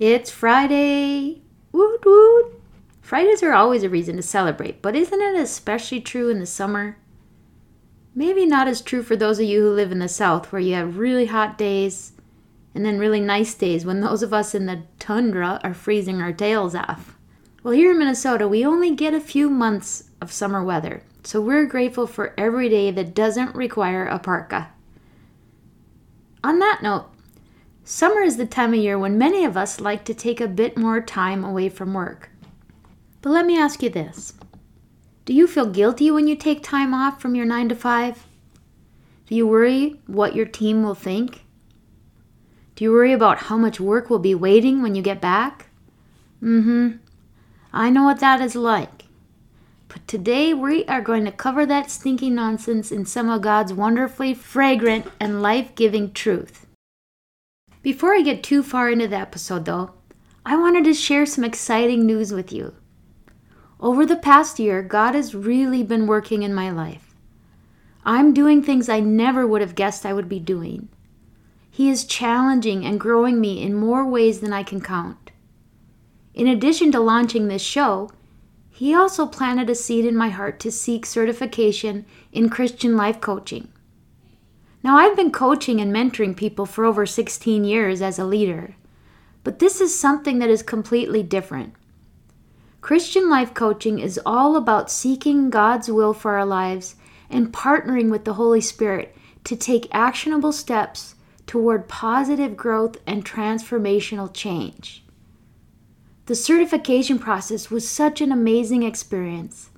It's Friday. Woot woot. Fridays are always a reason to celebrate, but isn't it especially true in the summer? Maybe not as true for those of you who live in the South, where you have really hot days and then really nice days when those of us in the tundra are freezing our tails off. Well, here in Minnesota, we only get a few months of summer weather, so we're grateful for every day that doesn't require a parka. On that note, summer is the time of year when many of us like to take a bit more time away from work. But let me ask you this. Do you feel guilty when you take time off from your 9 to 5? Do you worry what your team will think? Do you worry about how much work will be waiting when you get back? I know what that is like. But today we are going to cover that stinky nonsense in some of God's wonderfully fragrant and life-giving truth. Before I get too far into the episode, though, I wanted to share some exciting news with you. Over the past year, God has really been working in my life. I'm doing things I never would have guessed I would be doing. He is challenging and growing me in more ways than I can count. In addition to launching this show, He also planted a seed in my heart to seek certification in Christian life coaching. Now, I've been coaching and mentoring people for over 16 years as a leader, but this is something that is completely different. Christian life coaching is all about seeking God's will for our lives and partnering with the Holy Spirit to take actionable steps toward positive growth and transformational change. The certification process was such an amazing experience,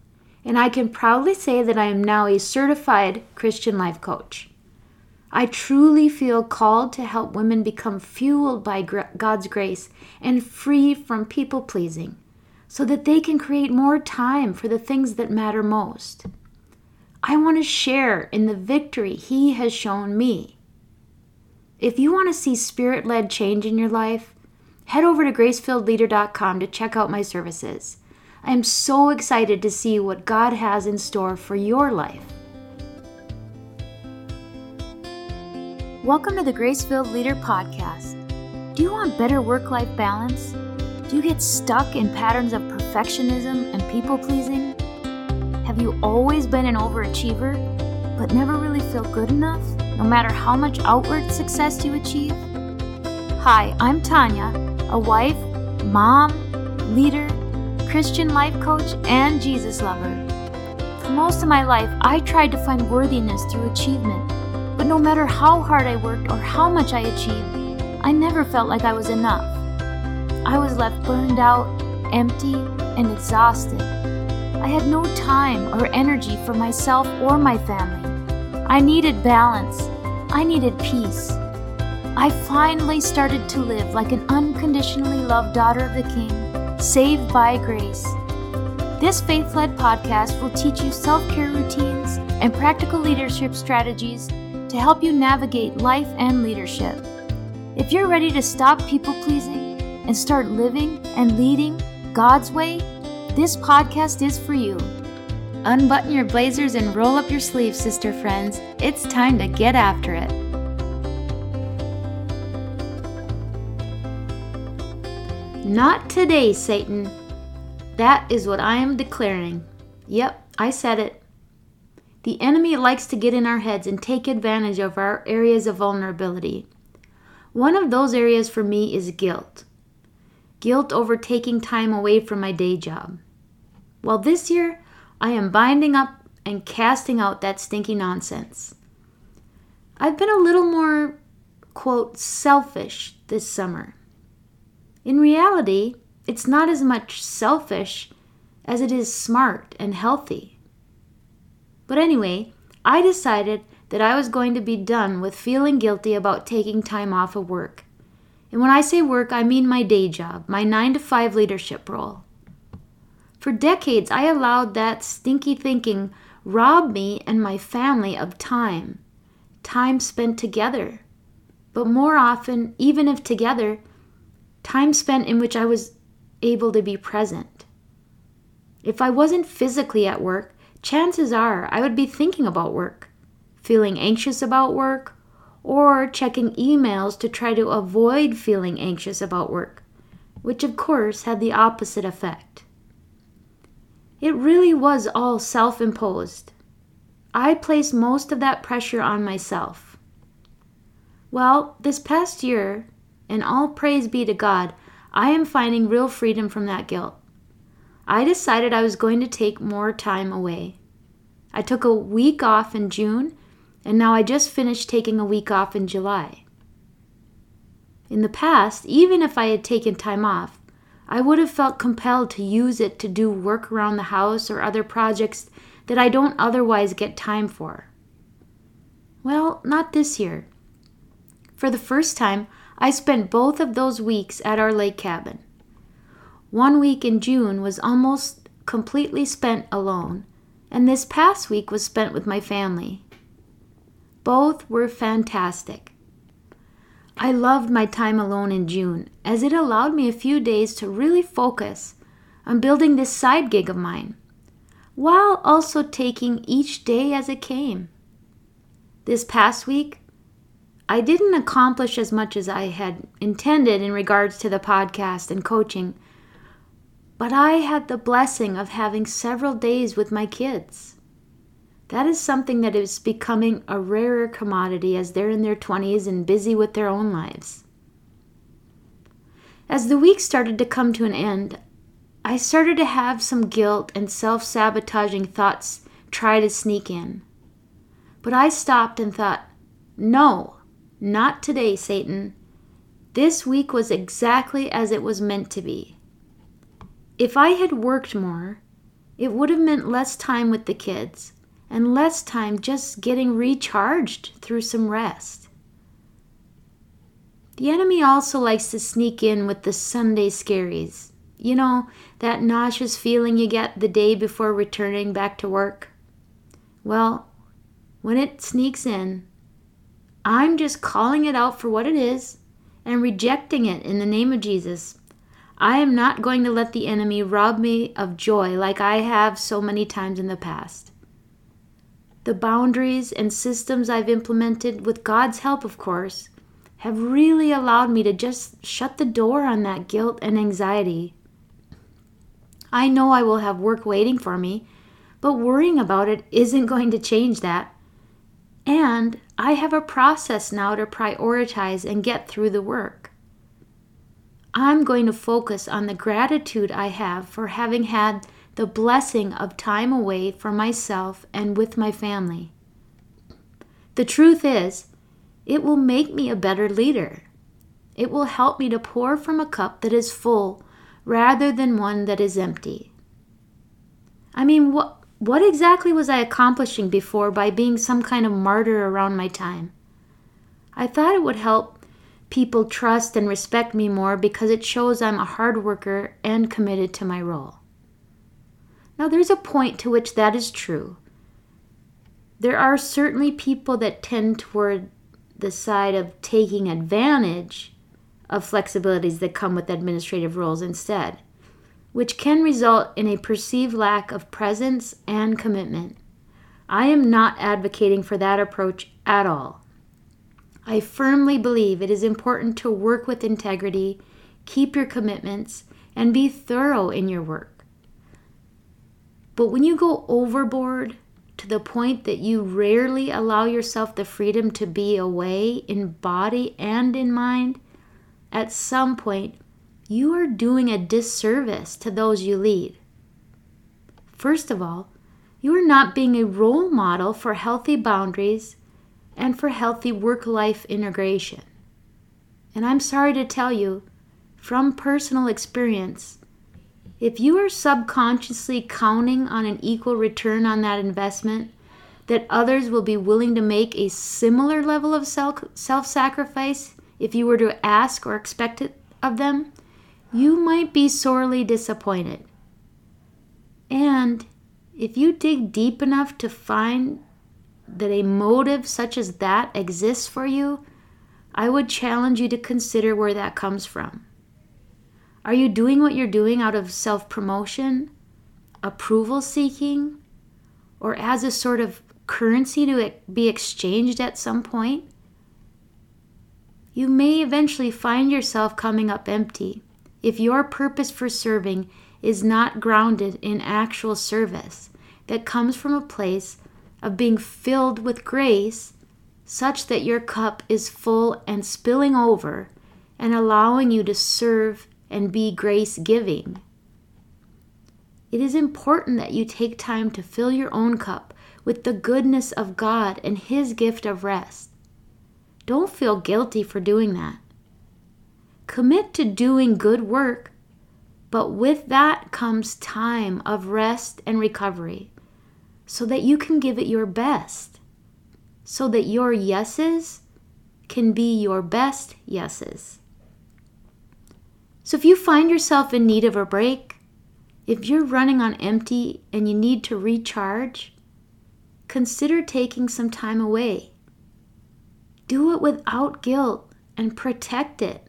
and I can proudly say that I am now a certified Christian life coach. I truly feel called to help women become fueled by God's grace and free from people-pleasing, so that they can create more time for the things that matter most. I want to share in the victory He has shown me. If you want to see Spirit-led change in your life, head over to gracefilledleader.com to check out my services. I am so excited to see what God has in store for your life. Welcome to the Grace-Filled Leader Podcast. Do you want better work-life balance? Do you get stuck in patterns of perfectionism and people-pleasing? Have you always been an overachiever, but never really feel good enough, no matter how much outward success you achieve? Hi, I'm Tanya, a wife, mom, leader, Christian life coach, and Jesus lover. For most of my life, I tried to find worthiness through achievement, but no matter how hard I worked or how much I achieved, I never felt like I was enough. I was left burned out, empty, and exhausted. I had no time or energy for myself or my family. I needed balance. I needed peace. I finally started to live like an unconditionally loved daughter of the King, saved by grace. This faith-led podcast will teach you self-care routines and practical leadership strategies to help you navigate life and leadership. If you're ready to stop people-pleasing and start living and leading God's way, this podcast is for you. Unbutton your blazers and roll up your sleeves, sister friends. It's time to get after it. Not today, Satan. That is what I am declaring. Yep, I said it. The enemy likes to get in our heads and take advantage of our areas of vulnerability. One of those areas for me is guilt. Guilt over taking time away from my day job. Well, this year, I am binding up and casting out that stinky nonsense. I've been a little more, quote, selfish this summer. In reality, it's not as much selfish as it is smart and healthy. But anyway, I decided that I was going to be done with feeling guilty about taking time off of work. And when I say work, I mean my day job, my 9 to 5 leadership role. For decades, I allowed that stinky thinking rob me and my family of time spent together. But more often, even if together, time spent in which I was able to be present. If I wasn't physically at work, chances are I would be thinking about work, feeling anxious about work, or checking emails to try to avoid feeling anxious about work, which of course had the opposite effect. It really was all self-imposed. I placed most of that pressure on myself. Well, this past year, and all praise be to God, I am finding real freedom from that guilt. I decided I was going to take more time away. I took a week off in June, and now I just finished taking a week off in July. In the past, even if I had taken time off, I would have felt compelled to use it to do work around the house or other projects that I don't otherwise get time for. Well, not this year. For the first time, I spent both of those weeks at our lake cabin. 1 week in June was almost completely spent alone, and this past week was spent with my family. Both were fantastic. I loved my time alone in June, as it allowed me a few days to really focus on building this side gig of mine, while also taking each day as it came. This past week, I didn't accomplish as much as I had intended in regards to the podcast and coaching, but I had the blessing of having several days with my kids. That is something that is becoming a rarer commodity as they're in their 20s and busy with their own lives. As the week started to come to an end, I started to have some guilt and self-sabotaging thoughts try to sneak in. But I stopped and thought, no, not today, Satan. This week was exactly as it was meant to be. If I had worked more, it would have meant less time with the kids and less time just getting recharged through some rest. The enemy also likes to sneak in with the Sunday scaries. You know, that nauseous feeling you get the day before returning back to work. Well, when it sneaks in, I'm just calling it out for what it is and rejecting it in the name of Jesus. I am not going to let the enemy rob me of joy like I have so many times in the past. The boundaries and systems I've implemented, with God's help of course, have really allowed me to just shut the door on that guilt and anxiety. I know I will have work waiting for me, but worrying about it isn't going to change that. And I have a process now to prioritize and get through the work. I'm going to focus on the gratitude I have for having had the blessing of time away for myself and with my family. The truth is, it will make me a better leader. It will help me to pour from a cup that is full rather than one that is empty. I mean, what exactly was I accomplishing before by being some kind of martyr around my time? I thought it would help people trust and respect me more because it shows I'm a hard worker and committed to my role. Now, there's a point to which that is true. There are certainly people that tend toward the side of taking advantage of flexibilities that come with administrative roles instead, which can result in a perceived lack of presence and commitment. I am not advocating for that approach at all. I firmly believe it is important to work with integrity, keep your commitments, and be thorough in your work. But when you go overboard to the point that you rarely allow yourself the freedom to be away in body and in mind, at some point, you are doing a disservice to those you lead. First of all, you are not being a role model for healthy boundaries and for healthy work-life integration. And I'm sorry to tell you, from personal experience, if you are subconsciously counting on an equal return on that investment, that others will be willing to make a similar level of self-sacrifice if you were to ask or expect it of them, you might be sorely disappointed. And if you dig deep enough to find that a motive such as that exists for you, I would challenge you to consider where that comes from. Are you doing what you're doing out of self-promotion, approval seeking, or as a sort of currency to be exchanged at some point? You may eventually find yourself coming up empty if your purpose for serving is not grounded in actual service that comes from a place of being filled with grace, such that your cup is full and spilling over and allowing you to serve and be grace-giving. It is important that you take time to fill your own cup with the goodness of God and His gift of rest. Don't feel guilty for doing that. Commit to doing good work, but with that comes time of rest and recovery so that you can give it your best, so that your yeses can be your best yeses. So if you find yourself in need of a break, if you're running on empty and you need to recharge, consider taking some time away. Do it without guilt and protect it.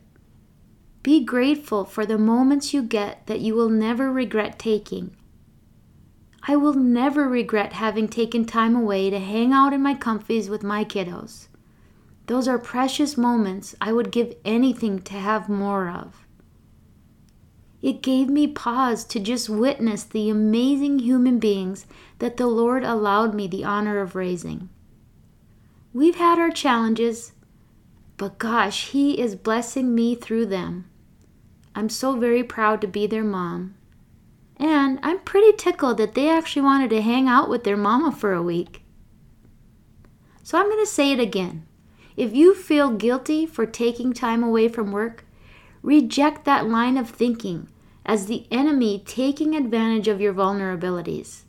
Be grateful for the moments you get that you will never regret taking. I will never regret having taken time away to hang out in my comfies with my kiddos. Those are precious moments I would give anything to have more of. It gave me pause to just witness the amazing human beings that the Lord allowed me the honor of raising. We've had our challenges, but gosh, He is blessing me through them. I'm so very proud to be their mom. And I'm pretty tickled that they actually wanted to hang out with their mama for a week. So I'm going to say it again. If you feel guilty for taking time away from work, reject that line of thinking as the enemy taking advantage of your vulnerabilities.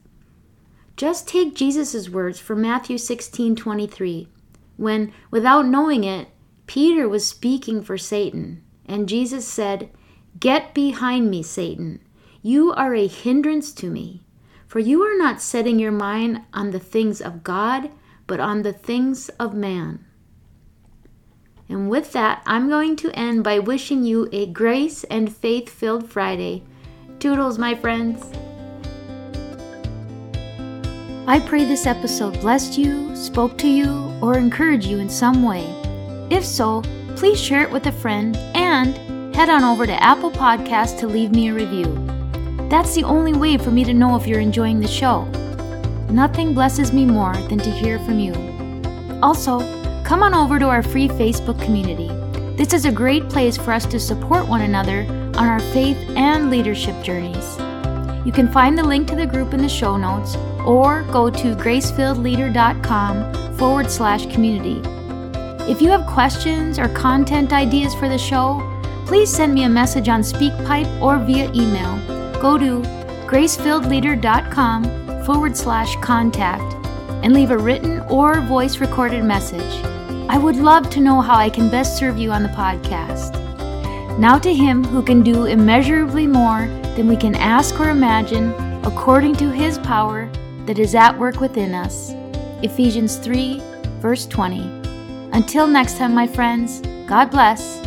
Just take Jesus' words from Matthew 16:23, when, without knowing it, Peter was speaking for Satan, and Jesus said, "Get behind me, Satan. You are a hindrance to me, for you are not setting your mind on the things of God, but on the things of man." And with that, I'm going to end by wishing you a grace and faith-filled Friday. Toodles, my friends. I pray this episode blessed you, spoke to you, or encouraged you in some way. If so, please share it with a friend and head on over to Apple Podcast to leave me a review. That's the only way for me to know if you're enjoying the show. Nothing blesses me more than to hear from you. Also, come on over to our free Facebook community. This is a great place for us to support one another on our faith and leadership journeys. You can find the link to the group in the show notes or go to gracefilledleader.com/community. If you have questions or content ideas for the show, please send me a message on SpeakPipe or via email. Go to gracefilledleader.com/contact and leave a written or voice recorded message. I would love to know how I can best serve you on the podcast. Now to Him who can do immeasurably more than we can ask or imagine, according to His power that is at work within us. Ephesians 3:20. Until next time, my friends, God bless.